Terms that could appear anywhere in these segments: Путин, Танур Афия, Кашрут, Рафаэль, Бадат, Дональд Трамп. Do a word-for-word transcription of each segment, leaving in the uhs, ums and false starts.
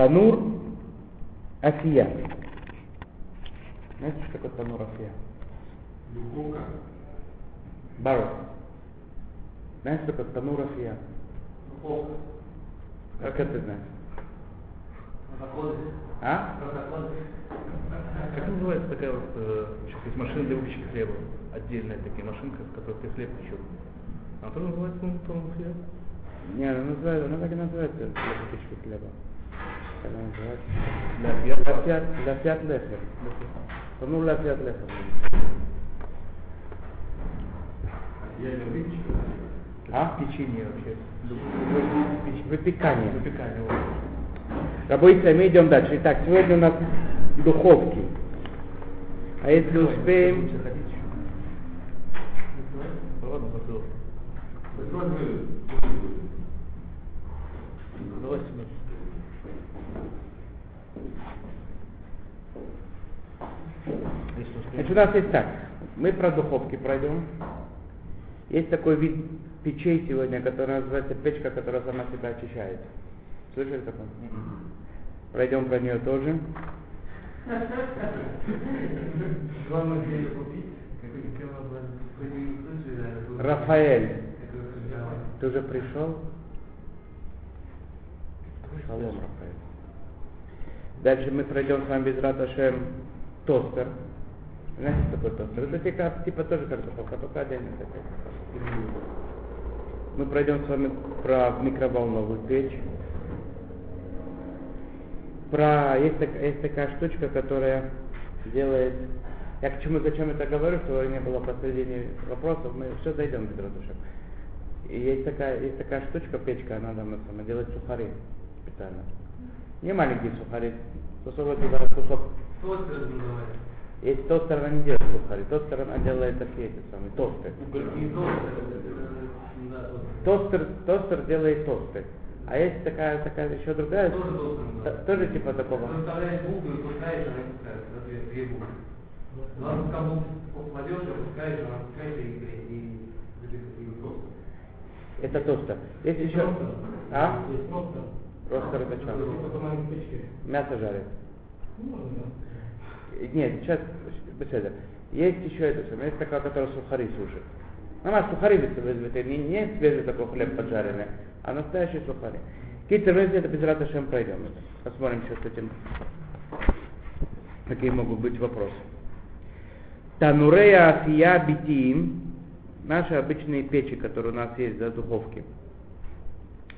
Танур Афия. Знаете, что такое Танур Афия? Духовка. Баро. Знаете, что такое Танур Афия? Духовка. Как это знаешь? Протоколы. А? Протоколы. Как называется такая вот э, машина для выпечки хлеба? Отдельная такая машинка, с которой ты хлеб печешь. Она тоже называется Танур Афия? Не, она называется, она так и называется для выпечки хлеба. Как она называется? Для фиат лефер. Танур для фиат лефер. Я не выпечка. А? Печенье вообще. Выпекание. Выпекание, вот. Работаем, мы идем дальше. Итак, сегодня у нас духовки. А если успеем... Значит, у нас есть так. Мы про духовки пройдем. Есть такой вид печей сегодня, который называется печка, которая сама себя очищает. Слышали такое? Mm-hmm. Пройдем про нее тоже. Главное, где ее купить? Рафаэль. Ты уже пришел? Шалом, Рафаэль. Дальше мы пройдем с вами без рата Шем тостер. Знаете, что такое тостер? Это типа, типа тоже как духовка, только отдельно такая. Мы пройдем с вами про микроволновую печь. Про, есть, так, есть такая штучка, которая делает... Я к чему, зачем это говорю, чтобы не было последних вопросов, мы все дойдем без радушек. И есть такая, есть такая штучка, печка, она там сама делает сухари специально. Не маленькие сухари, сусовывает туда кусок. Тостер называется. Если тостер, она не делает сухари, тостер она делает такие эти самые, тосты. Тостер, тостер делает тосты. А есть такая, такая еще другая, тоже, т- тоже типа такого. Ты выставляешь буквы, выпускаешь, она выпускает, соответственно, две буквы. Ладно, в кому попадешь, выпускаешь, она выпускает и, и, и, и тостер. Это тостер. Есть еще... Тостер. А? Есть тостер. Ростер это что? Мясо жарит. Нет, сейчас, беседа. Есть еще это все, есть такая, которая сухари сушит. Она сухари выставляет, не, не свежий такой хлеб поджаренный. А настоящие сухари. Какие-то вещи это без рата Шем пройдем. Посмотрим сейчас с этим. Какие могут быть вопросы. Танурея Афия битиим. Наши обычные печи, которые у нас есть за духовки.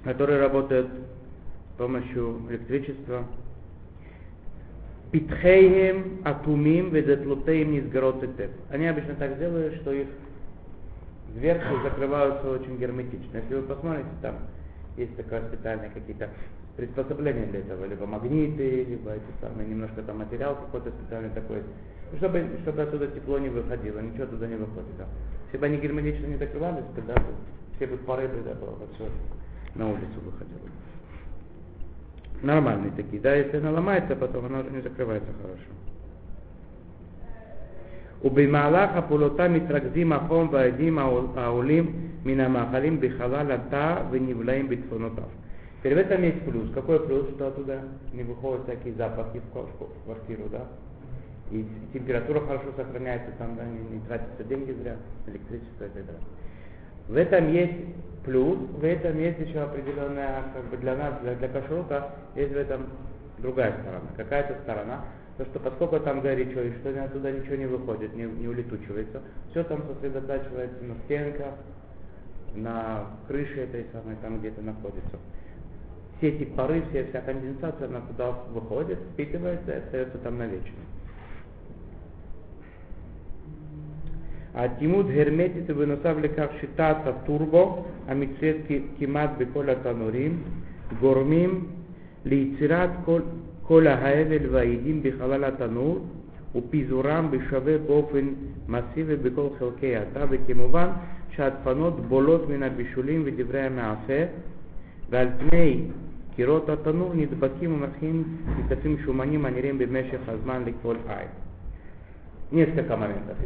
Которые работают с помощью электричества. Питхейем атумим ведетлутеем низгородцетеп. Они обычно так делают, что их дверцы закрываются очень герметично. Если вы посмотрите, там есть такое специальное какие-то приспособления для этого, либо магниты, либо эти самые, немножко там материал какой-то специальный такой, чтобы, чтобы отсюда тепло не выходило, ничего туда не выходит. Да. Если бы они герметично не закрывались, тогда бы все бы пары бы, да, было, все на улицу выходило. Нормальные такие, да, если она ломается, потом она уже не закрывается хорошо. ובמהלך הפעולותם מתרכזים החום והעדים העולים מן המאכלים בחלל התא ונבלעים בצפונותיו. Теперь в этом есть плюс. Какой плюс? Что оттуда не выходят всякие запахи в квартиру, да? И температура хорошо сохраняется, там да, не, не тратятся деньги зря, электричество и так далее. В этом есть плюс, в этом есть еще определенная, как бы для нас, для, для кашрута, есть в этом другая сторона, какая-то сторона. Потому что поскольку там горячо и что оттуда ничего не выходит, не, не улетучивается, все там сосредотачивается на стенках, на крыше этой самой, там где-то находится. Все эти пары, вся, вся конденсация, она туда выходит, впитывается и остается там навечно. А тимут герметит и выносавликах шитата турбо, амитсет кимат беколя танурим, гормим, лейцират коль כל ההבל והעדים בחלל התנור ופיזורם בשווה באופן מסיבי בכל חלקי התא וכמובן שהדפנות בולות מן הבישולים ודברי המעשה ועל פני קירות התנור נדבקים ומתחילים ניצוצים שומנים הנראים במשך הזמן לכל עין. Несколько моментов.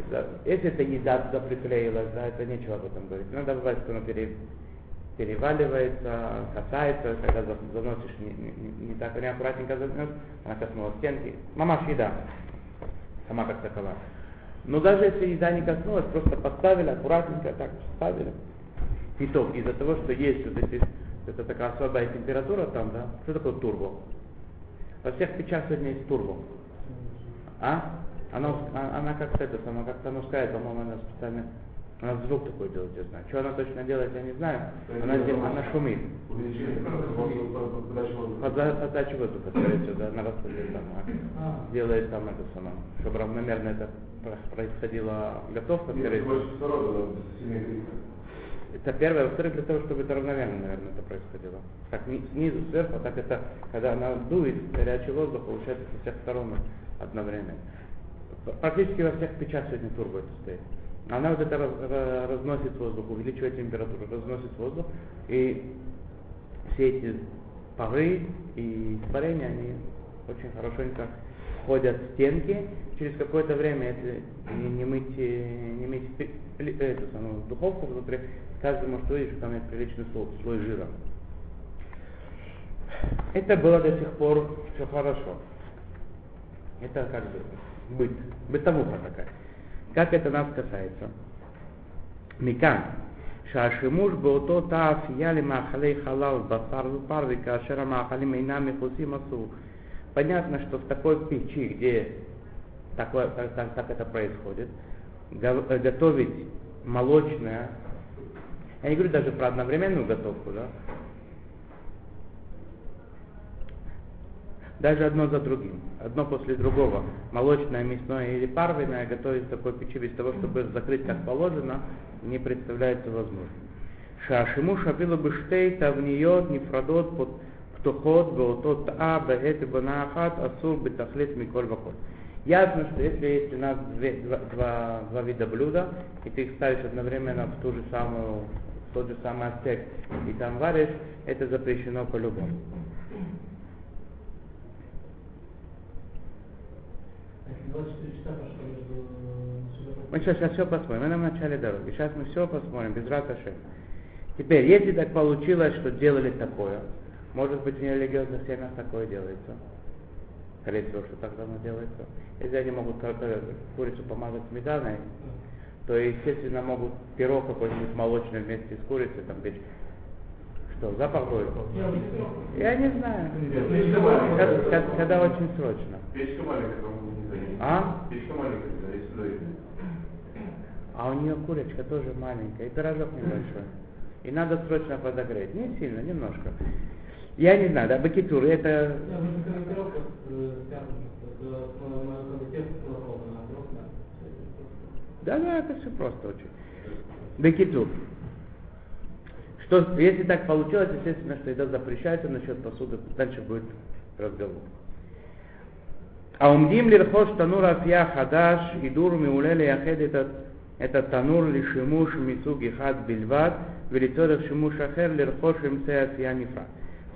Если это еда туда приклеилась, да, это нечего об этом говорить. Надо бывает, что она переваливается, касается, когда заносишь не, не, не так неаккуратненько занес, она коснулась стенки. Мамаш еда, сама как такова. Но даже если еда не коснулась, просто поставили аккуратненько, так поставили. И то из-за того, что есть вот эти, это такая особая температура там, да? Что такое турбо? Во всех печах сегодня есть турбо. А? Она, она как-то это сама, как-то нускает, по-моему, она специально. Она звук такой делает, я знаю. Что она точно делает, я не знаю. Она, она шумит. Подачу воздуха, скорее всего, да, она расходит сама. Делает там это сама. Чтобы равномерно это происходила готовка, скорее всего. Это первое, во-вторых, для того, чтобы это равномерно, наверное, это происходило. Как ни, снизу, сверху, так это, когда она дует горячий воздух, получается со всех сторон одновременно. Практически во всех печах сегодня турбо это стоит. Она вот это раз, раз, разносит воздух, увеличивает температуру, разносит воздух, и все эти пары и испарения, они очень хорошенько входят в стенки. Через какое-то время, если не, не мыть, не мыть эту самую духовку внутри, каждый может увидеть, что там есть приличный слой, слой жира. Это было до сих пор все хорошо. Это как бы быт, бытовуха такая. Как это нас касается? Микан. Шашимуш бото таафияли махалей халал басар вупарви кашера махалим инами хуси масу. Понятно, что в такой печи, где такое, так, так это происходит, готовить молочное, я не говорю даже про одновременную готовку, да? Даже одно за другим, одно после другого, молочное, мясное или парвенное, готовить в такой печи без того, чтобы их закрыть как положено, не представляется возможным. Шашиму шапилу быштей тавниот нефрадот под птухот баутот а бээт банахат асур бетахлет миколь вакот. Ясно, что если есть у нас две, два, два, два вида блюда, и ты их ставишь одновременно в ту же самую, в тот же самый аспект, и там варишь, это запрещено по-любому. Мы сейчас, сейчас все посмотрим, мы на начале дороги, сейчас мы все посмотрим, без раташи. Теперь, если так получилось, что делали такое, может быть в нерелигиозных семьях такое делается. Скорее всего, что так давно делается. Если они могут курицу помазать сметаной, то естественно могут пирог какой-нибудь молочный вместе с курицей там печь. Что, запах будет? Я не знаю. Когда, когда очень срочно. Печка маленькая, по-моему. А? Печка маленькая, если сюда идти. А у нее курочка тоже маленькая, и пирожок небольшой. И надо срочно подогреть. Не сильно, немножко. Я не знаю, да, бакитур, это... Да, да, это все просто очень. Бакитур. Что, если так получилось, естественно, что еда запрещается, насчет посуды дальше будет разговор. А умдим лирхош танур афия хадаш и дур миулели яхед этот танур лишимуш мицуги хад бильват велицорев шимуш ахер лирхош мце афия нифра.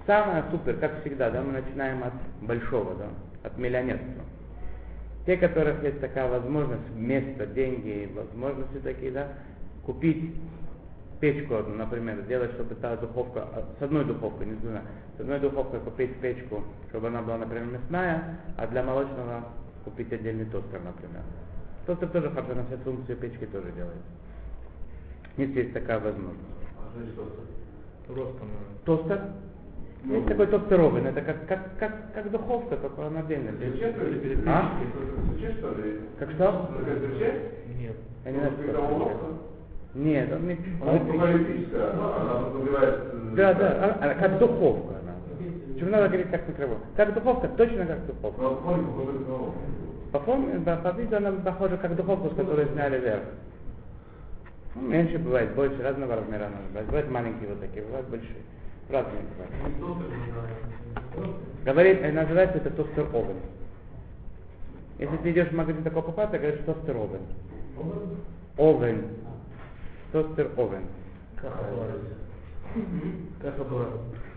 Самое супер, как всегда, да, мы начинаем от большого, да, от миллионерства. Те, у которых есть такая возможность, место, деньги, возможности такие, да, купить печку одну, например, сделать, чтобы та духовка, с одной духовкой, не знаю, с одной духовкой купить печку, чтобы она была, например, мясная, а для молочного купить отдельный тостер, например. Тостер тоже хорошо, на все функции печки тоже делает. Если есть такая возможность. А что есть тостер? Ростом. Тостер? Ну, есть такой тостер овен, это как, как, как, как духовка, только она отдельная. А? Как что? Нет. Я не знаю, что Нет, он не... Она электрическая, она подогревает... Да, да, она, как духовка она. Почему надо говорить как микроволновка? Как духовка, точно как духовка. По форме, по форме, по виду она похожа как духовку, с которой сняли вверх. Меньше бывает, больше, разного размера она бывает. Бывают маленькие вот такие, бывают большие. Разные бывают. Говорит, называется это тостер овен. Если ты идешь в магазин такой покупать, ты говоришь тостер овен. Овен. Тостер овен.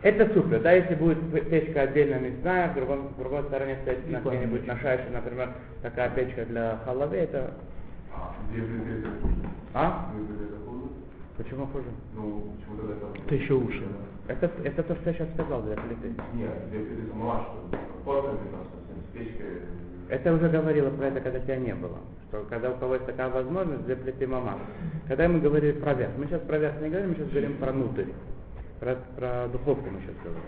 Это супер, да, если будет печка отдельно мясная, в, другом, в другой стороне стоит на где-нибудь на шайше, например, такая печка для халавы, это... А? Почему хуже? Ну, почему тогда это... Это еще лучше. Это, это то, что я сейчас сказал для плиты. Нет, для плиты сама, что порция пятнадцать, семь, печка... Это уже говорила про это, когда тебя не было. Что когда у кого есть такая возможность, для плиты мама. Когда мы говорили про вес, мы сейчас про вес не говорим, мы сейчас говорим про внутрь. Про, про духовку мы сейчас говорим.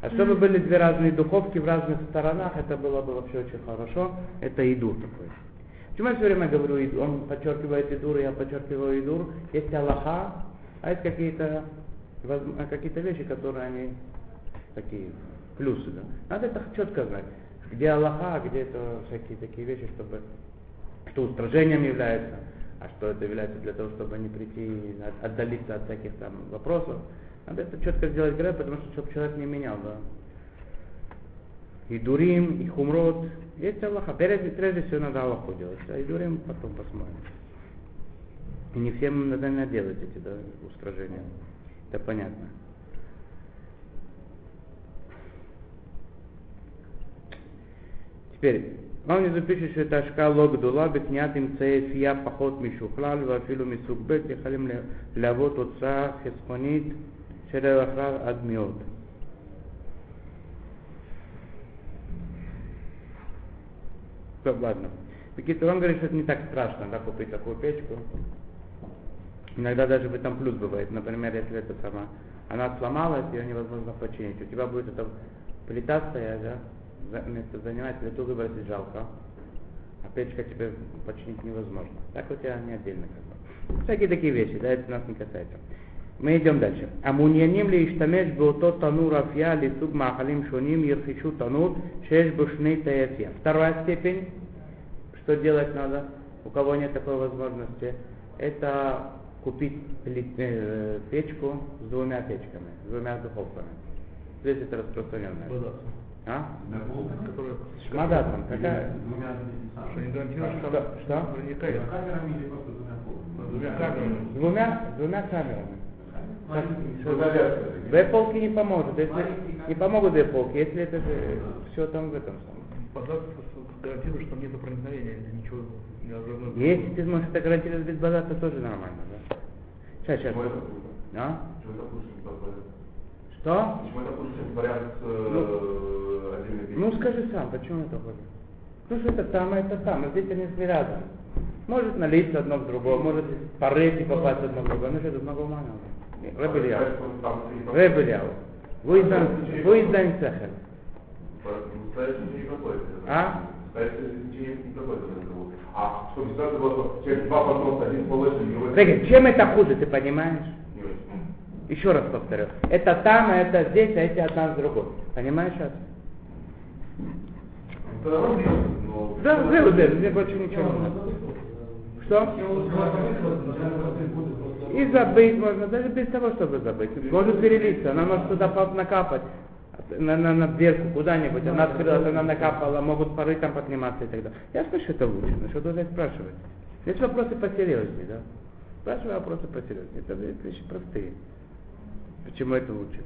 А чтобы mm-hmm. были две разные духовки в разных сторонах, это было бы вообще очень хорошо. Это идур такой. Почему я все время говорю идур? Он подчеркивает идур, я подчеркиваю идур. Есть аллаха, а есть какие-то, какие-то вещи, которые они такие плюсы. Да? Надо это четко знать. Где аллаха, а где это всякие такие вещи, чтобы что устражением является, а что это является для того, чтобы не прийти, отдалиться от всяких там вопросов. Надо это четко сделать грэ, потому что чтобы человек не менял, да. И дурим, и хумрот. Есть Аллаха. Прежде, прежде всего надо Аллаху делать, а и дурим потом посмотрим. И не всем надо делать эти, да, устражения. Это понятно. Теперь, он не запишет, что это ашка логдула, бекнятым цефия поход мишухлаль, вафилу мисукбет, ехалим лявот отца хесконит, Шеревахрар Адмиот. Да, ладно. Он говорит, что это не так страшно, да, купить такую печку. Иногда даже в этом плюс бывает. Например, если это сама, она сломалась, ее невозможно починить. У тебя будет эта плита стоять, да? Вместо занимать плиту выбросить жалко. А печка тебе починить невозможно. Так у тебя не отдельно как бы. Всякие такие вещи, да, это нас не касается. Мы идем дальше. Амуньяним ли иштамеш беото танур афия ли суг махалим шуним ерхишу танур шеш бушней таяфия. Вторая степень, что делать надо, у кого нет такой возможности, это купить печку с двумя печками, с двумя духовками. Здесь это распространенное. А? С мадатом. Какая? Что? Что? С двумя, с двумя камерами. Так, две полки не поможет, если не помогут две полки, если это же все там в этом самом. Бадат гарантирует, что нет проникновения, это ничего не озорно. Если ты сможешь это гарантировать без бадата, тоже нормально, да? Сейчас, сейчас. А? Что? Почему это хуже вариант отдельной печки? Ну скажи сам, почему это хуже? Ну что это там, это там, а здесь они не рядом. Может налиться одно в другое, может порыть и попасть одно в другое, ну что тут много ума надо. Ребелиал. Ребелиал. Выездан цехер. А? А что обязательно было, через два потока, один положение. Чем это хуже, ты понимаешь? Еще раз повторю. Это там, а это здесь, а эти одна с другой. Понимаешь, Ат? Да, было, да, мне больше ничего не надо. Что? И забыть можно, даже без того, чтобы забыть. Может перелиться, она может туда накапать, на, на, на дверку куда-нибудь, она открылась, она накапала, могут поры там подниматься и так далее. Я скажу, что это лучше, но что должен спрашивать. Есть вопросы посерьезнее, да? Спрашиваю вопросы посерьезнее, это вещи простые. Почему это лучше?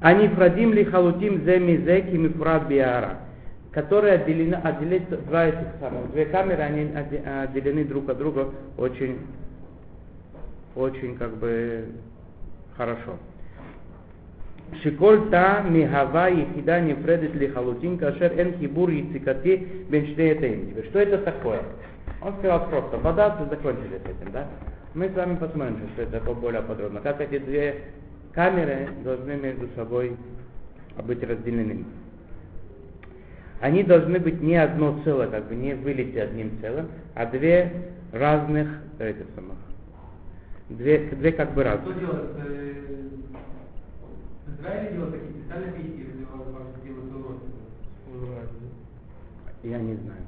Они фрадим ли халутим земи зеки мифрад биара, которые отделены, отделены два этих самых, две камеры, они отделены друг от друга очень... очень как бы хорошо. Шиколь та михава ехида не фредит ли халутин кашер эн хибур яцикати бенштеетейм. Теперь, что это такое? Он сказал просто, вода, мы закончили с этим, да? Мы с вами посмотрим, что это более подробно. Как эти две камеры должны между собой быть разделены. Они должны быть не одно целое, как бы не вылететь одним целым, а две разных этих самых. Две, две как бы раз. Что делать? В Израиле делают такие специальные печки, или вас делают урод? В Израиле, да? Я не знаю.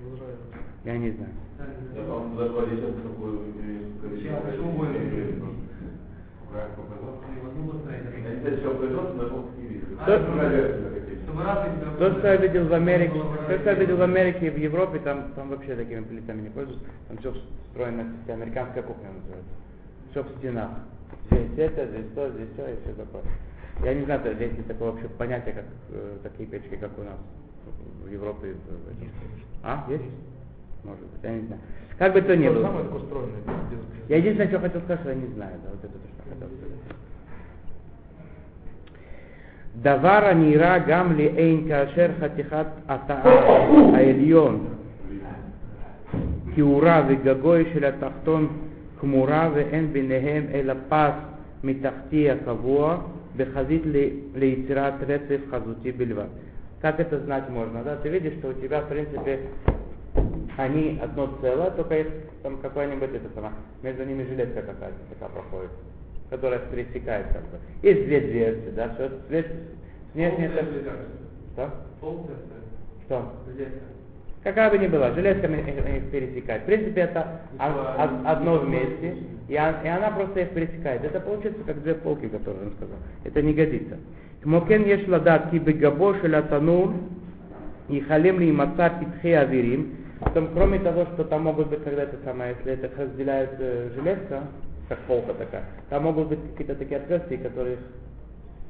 В Израиле? Я не знаю. Да, по-моему, даже полезно такое... Сейчас, почему больно? То, что я видел в Америке, то, что я видел в Америке и в Европе, там, там вообще такими плитами не пользуются. Там все встроено, американская кухня называется. Все в стенах. Здесь это, здесь то, здесь все, и все такое. Я не знаю, здесь есть такое вообще понятие, как э, такие печки, как у нас в Европе. А? Есть? Может быть, я не знаю. Как бы то ни было. Я единственное, что хотел сказать, что я не знаю. Да, вот это то, что хотел сказать. Давара нира гамли эйн кашер хатихат атаа аэльон. Киура вегагой шеля тахтон хмура веэн бинехем эла пас митахтия кавуа бехазит лейцират рецев хазути бельва. Как это знать можно, да? Ты видишь, что у тебя, в принципе, они одно целое, только есть там какая-нибудь эта сама, между ними жилетка какая-то такая проходит, которая пересекает как бы. Есть две дверцы, да, что внешне это... Что? Полтора. Что? Жилетка. Какая бы ни была, жилетка их пересекает. В принципе, это одно вместе, и она просто их пересекает. Это получится как две полки, которые он сказал. Это не годится. Мокен еш ладат ки бегабо шеля танур и халем ли мацар питхе авирим. Потом, кроме того, что там могут быть когда-то самое, если это разделяет э, железка, как полка такая, там могут быть какие-то такие отверстия, которые их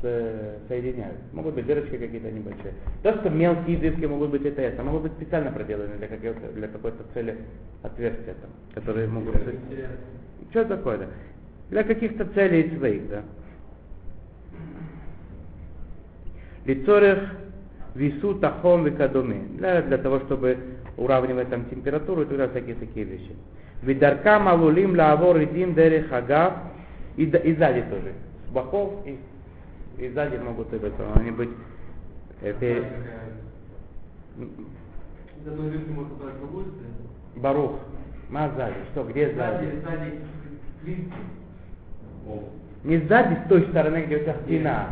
э, соединяют. Могут быть дырочки какие-то небольшие. То, что мелкие дырки могут быть это, это могут быть специально проделаны для, для какой-то цели отверстия, там, которые могут быть. Что такое, да? Для каких-то целей своих, да. Лицорых вису тахом викадуми. Для, для того, чтобы уравнивать там температуру и туда всякие такие вещи. Видарка малулим лавор идим дери хагав. И сзади тоже. С боков и, и сзади могут они быть... Э, Барух. Ма сзади. Что, где сзади? Не сзади, с той стороны, где у тебя стена.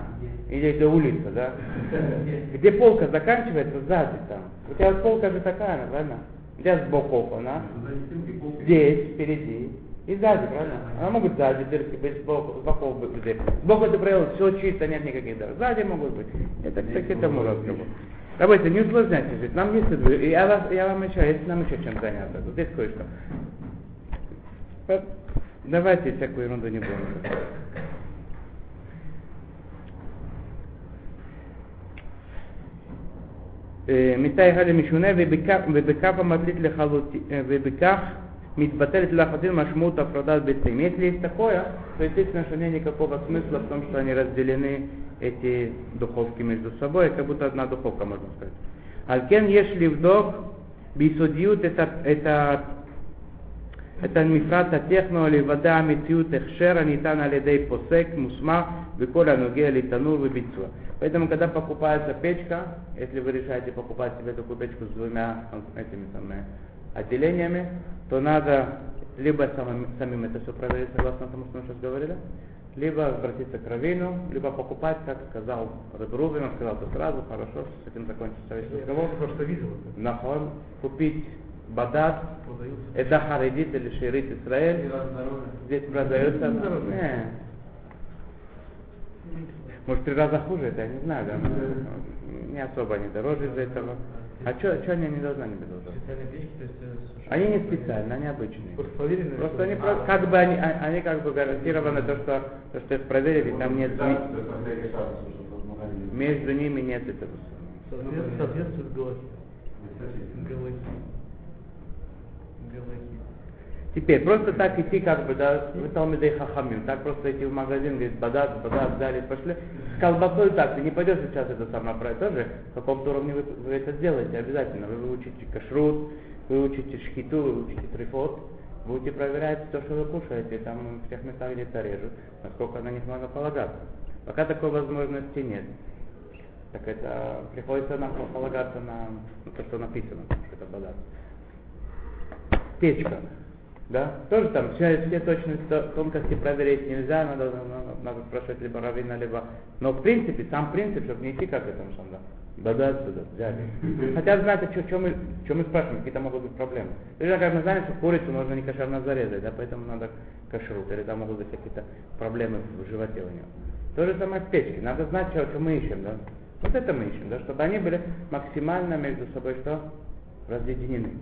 Или это улица, да? Где полка заканчивается, сзади там. У тебя полка же такая, правильно? У тебя с боков она. Здесь, впереди. И сзади, правильно? Она могут сзади дырки быть, с боков быть здесь. Сбоку ты проявил, все чисто, нет никаких дыр. Сзади могут быть. Это к этому разговору. Давайте, не усложняйте жизнь. Нам есть... Я, вас, я вам еще... Если нам еще чем заняться, то здесь кое-что. Давайте всякую ерунду не будем. מתי אחד משונה ובכך המדליק לחלוטין ובכך מתבטלת לחלוטין משמעות הפרדת ביצים. Если есть такое, то естественно, что нет никакого смысла в том, что они разделены эти духовки между собой, как будто одна духовка, можно сказать. על כן יש לבדוק ביסודיות את המפרט הטכנו לוודא המציאות הכשר הניתן על ידי פוסק מוסמך וכל הנוגע לתנור וביצוע. Поэтому, когда покупается печка, если вы решаете покупать себе такую печку с двумя этими самыми отделениями, то надо либо самим, самим это все проверить, согласно тому, что мы сейчас говорили, либо обратиться к раввину, либо покупать, как сказал Рубин, он сказал это сразу, хорошо, что с этим закончится весь разговор. Просто видел это. Нахон, купить Бадат, это Харидит или Ширит Исраэль, здесь продается... Может, три раза хуже, это я не знаю, да? Но не особо они дороже из-за этого. А что они, они должны не должны? Они не специально, они обычные. Просто они как бы они, они как бы гарантированы то, что то, что их проверили, там нет между ними нет этого. Соответствует галахе. Теперь, просто так идти, как бы, да, вы талмидей хахамим, так просто идти в магазин, говорит, бадат, бадат, далее пошли. С колбасой так, ты не пойдешь сейчас это самое брать, тоже, в каком-то уровне вы, вы это сделаете, обязательно. Вы выучите кашрут, вы учите шхиту, вы учите трифот, будете проверять то, что вы кушаете, там в тех местах где-то режут, насколько на них можно полагаться. Пока такой возможности нет. Так это, приходится нам полагаться на, на то, что написано, что это бадат. Печка. Да? Тоже там все, все точности, тонкости проверить нельзя, надо, надо, надо спрашивать либо раввина, либо... Но в принципе, сам принцип, чтобы не идти как это, там, да, бадат сюда, взяли. Хотя знать, что мы, мы спрашиваем, какие-то могут быть проблемы. Например, как мы знаем, что курицу можно не кошерно зарезать, да, поэтому надо кашрут, или там могут быть какие-то проблемы в животе у него. То же самое в печке, надо знать, что, что мы ищем, да. Вот это мы ищем, да, чтобы они были максимально между собой, что, разъединены.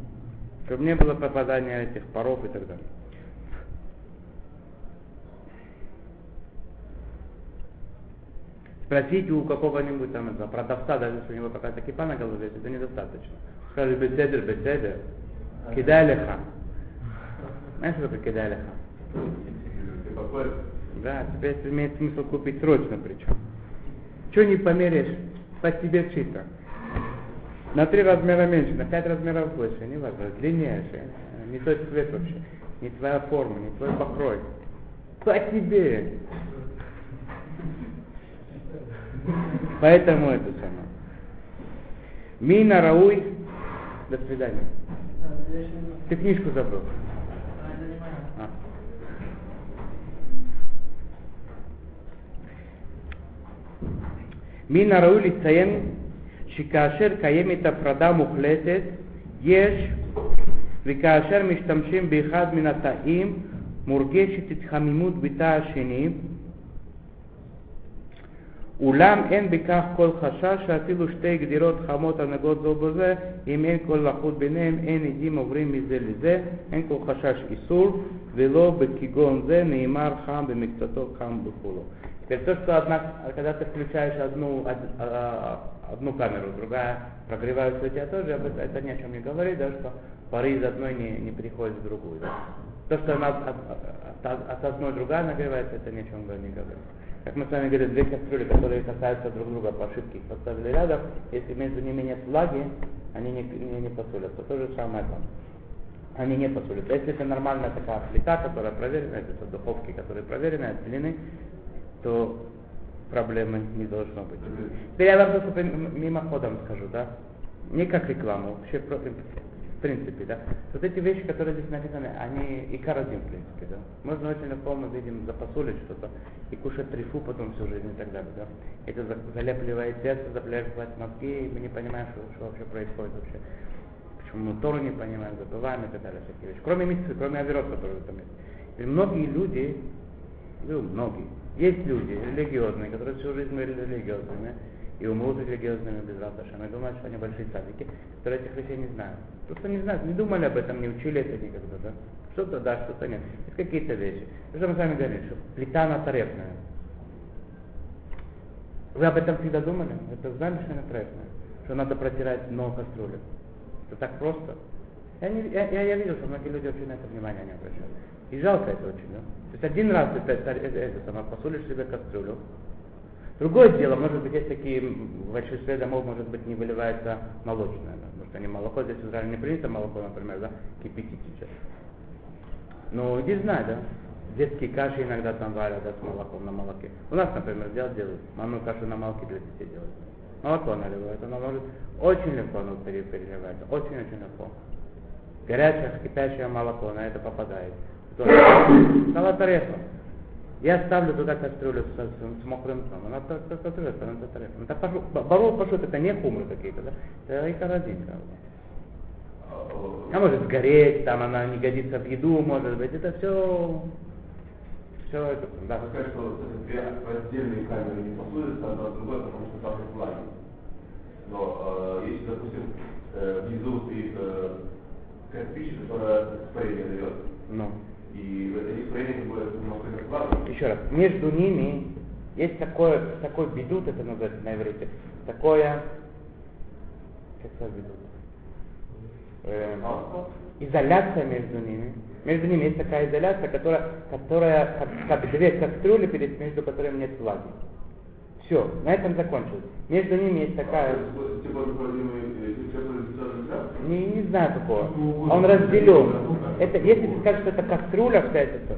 Чтобы не было попадания этих паров и так далее. Спросите у какого-нибудь там этого продавца, даже если у него какая-то кипа на голове, это недостаточно. Скажи, беседер, беседер. Кидалиха. Знаешь, что такое кидалиха? Да, теперь имеет смысл купить срочно причем. Чего не померяешь? Под тебе чисто. На три размера меньше, на пять размеров больше, не важно, длиннее же. Не твой цвет вообще, не твоя форма, не твой покрой. По тебе. Поэтому это самое. Мина, Рауй, до свидания. Ты книжку забыл. А. Мина, Рауй, лицаем, шикашер, каемита, прада, мухлетет, еш, викашер, миштамшим, бихад, минатаим, мургешит, итхамимут, бита, ашини. אולם אין בכך כל חשש שאפילו שתי גדירות חמות הנגעות זו בזה, אם אין כל לחות ביניהם, אין עדים עוברים מזה לזה, אין כל חשש איסור, ולא בכגון זה נאמר חם במקצתו חם בחולו. Теперь, что одна, когда ты включаешь одну, одну камеру, другая прогревается у тебя тоже, это ни о чем не говорит, да, что пары из одной не, не переходят в другую. Да. То, что она от, от, от одной другая нагревается, это ни о чем не говорит. Как мы с вами говорили, две кастрюли, которые касаются друг друга, по ошибке их поставили рядом, если между ними нет влаги, они не, не, не посолятся. То же самое там. Они не посолятся. Если это нормальная такая плита, которая проверена, это духовки, которые проверены, отделены, то проблемы не должно быть. Теперь я вам просто мимоходом скажу, да? Не как рекламу, вообще в принципе, да? Вот эти вещи, которые здесь написаны, они и карадим, в принципе, да? Можно очень легко, мы видим, запасолить что-то и кушать трифу потом всю жизнь и так далее, да? Это залепливает сердце, залепливает мозги, и мы не понимаем, что, что вообще происходит вообще. Почему мы Тору не понимаем, забываем и так далее, всякие вещи. Кроме митцвы, кроме аверот, которые в этом есть. И многие люди, ну, многие, есть люди религиозные, которые всю жизнь были религиозными, и умрут религиозными без радости. Они думают, что они большие садики, которые этих вещей не знают. Просто не знают, не думали об этом, не учили это никогда, да? Что-то да, что-то нет. Есть какие-то вещи. Что мы с вами говорим, что плита на тарелке. Вы об этом всегда думали? Это знали, что она тарелке? Что надо протирать дно кастрюли. Это так просто. Я, не, я, я, я видел, что многие люди вообще на это внимание не обращают. И жалко это очень, да? То есть один раз ты это, это, сама посолишь себе кастрюлю. Другое дело, может быть, есть такие, в большинстве домов, может быть, не выливается молочное, да? Потому что они молоко, здесь в Израиле не принято молоко, например, да, кипятить сейчас. Ну, иди знай, да, детские каши иногда там варят, да, с молоком, на молоке. У нас, например, делают, делают, мамную кашу на молоке для детей делают. Молоко наливают, оно может очень легко, оно переливается, очень-очень легко. Горячее, кипящее молоко, на это попадает. Стало тарелка. Я ставлю туда кастрюлю с, с, с мокрым дном. Она кастрюлится, она тарелка. Так борол пошут, это не хумры какие-то, да? Это и кородинка. Она может сгореть, там она не годится в еду, может быть. Это все... Все это... Да. Вы скажете, что две отдельные камеры не посудятся, одна другая, потому что там не пламя. Но э, если, допустим, э, внизу стоит э, кирпич, которая спрей не дает. Ну. И в этой спрей не будет немного пламя. Еще раз. Между ними есть такое, такой бедут, это называется на иврите, такое... Как это бедут? Э, изоляция между ними. Между ними есть такая изоляция, которая, которая как, как две кастрюли, между которыми нет влаги. Все, на этом закончилось. Между ними есть такая... Не, не знаю такого. Он разделен. Это, если ты скажешь, что это кастрюля,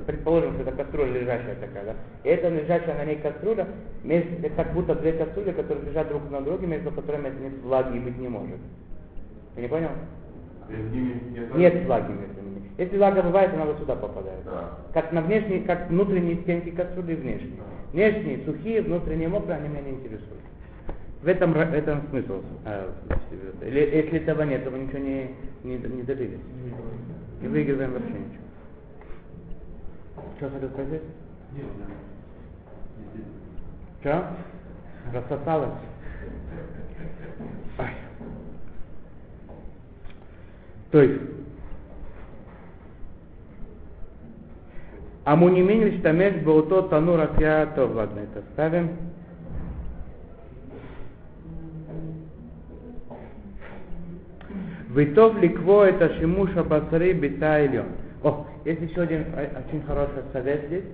предположим, что это кастрюля лежащая такая, да? И это лежащая на ней кастрюля, это как будто две кастрюли, которые лежат друг на друге, между которыми нет влаги и быть не может. Ты не понял? Нет влаги между ними. Если влага бывает, она вот сюда попадает. Да. Как на внешние, как внутренние стенки кастрюли и внешние. Да. Внешние сухие, внутренние мокрые, они меня не интересуют. В этом, в этом смысл. А, или, если этого нет, то мы ничего не, не, не добились. Не выигрываем вообще ничего. Что хотел сказать? Нет. Что? Рассосалось? Ай. То есть... Амунимин лиштамеш беото танур афия тов. Ладно, это ставим. Витов ликво это шимуша басары бита ильон. О, есть еще один очень хороший совет здесь,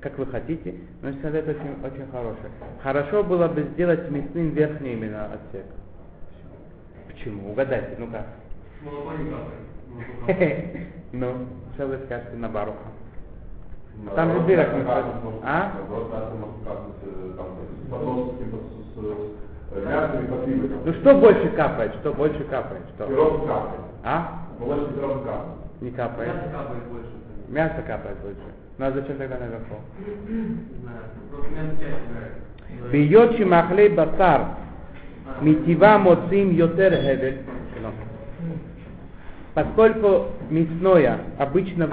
как вы хотите, но совет очень, очень хороший. Хорошо было бы сделать мясным верхний именно отсек. Почему? Угадайте, ну-ка. Молоко не капает. Ну, что вы скажете на баруху? А там же дырок не хватит. А? Ну что больше капает? Что больше капает? Что? Пирог капает. А? Больше пирог капает. Не капает. Мясо капает больше. Мясо капает больше. Ну а зачем тогда наверху? Не знаю. Просто мясо часть нравится. Бьёчи махлей басар. Митива моцим йотер хевель. Поскольку мясное обычно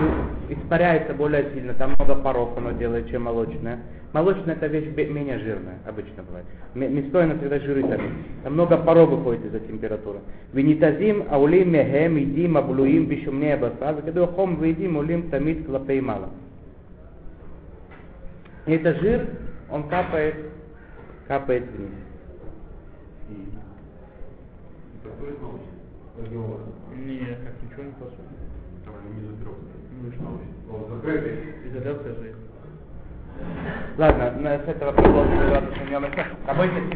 испаряется более сильно, там много паров оно делает, чем молочное. Молочное это вещь менее жирная, обычно бывает. Мясное оно всегда жиры томит. Там много паров выходит из-за температуры. Венитазим аулим мехем идим аблуим бишумнея басар, когда хом вейдим улим тамит клапей мало. И этот жир, он капает, капает вниз. Нет, как ничего не послушал. Там алюминий трёхнул. Ну что? Изоляция же. Ладно, с этого продолжим. Работайте.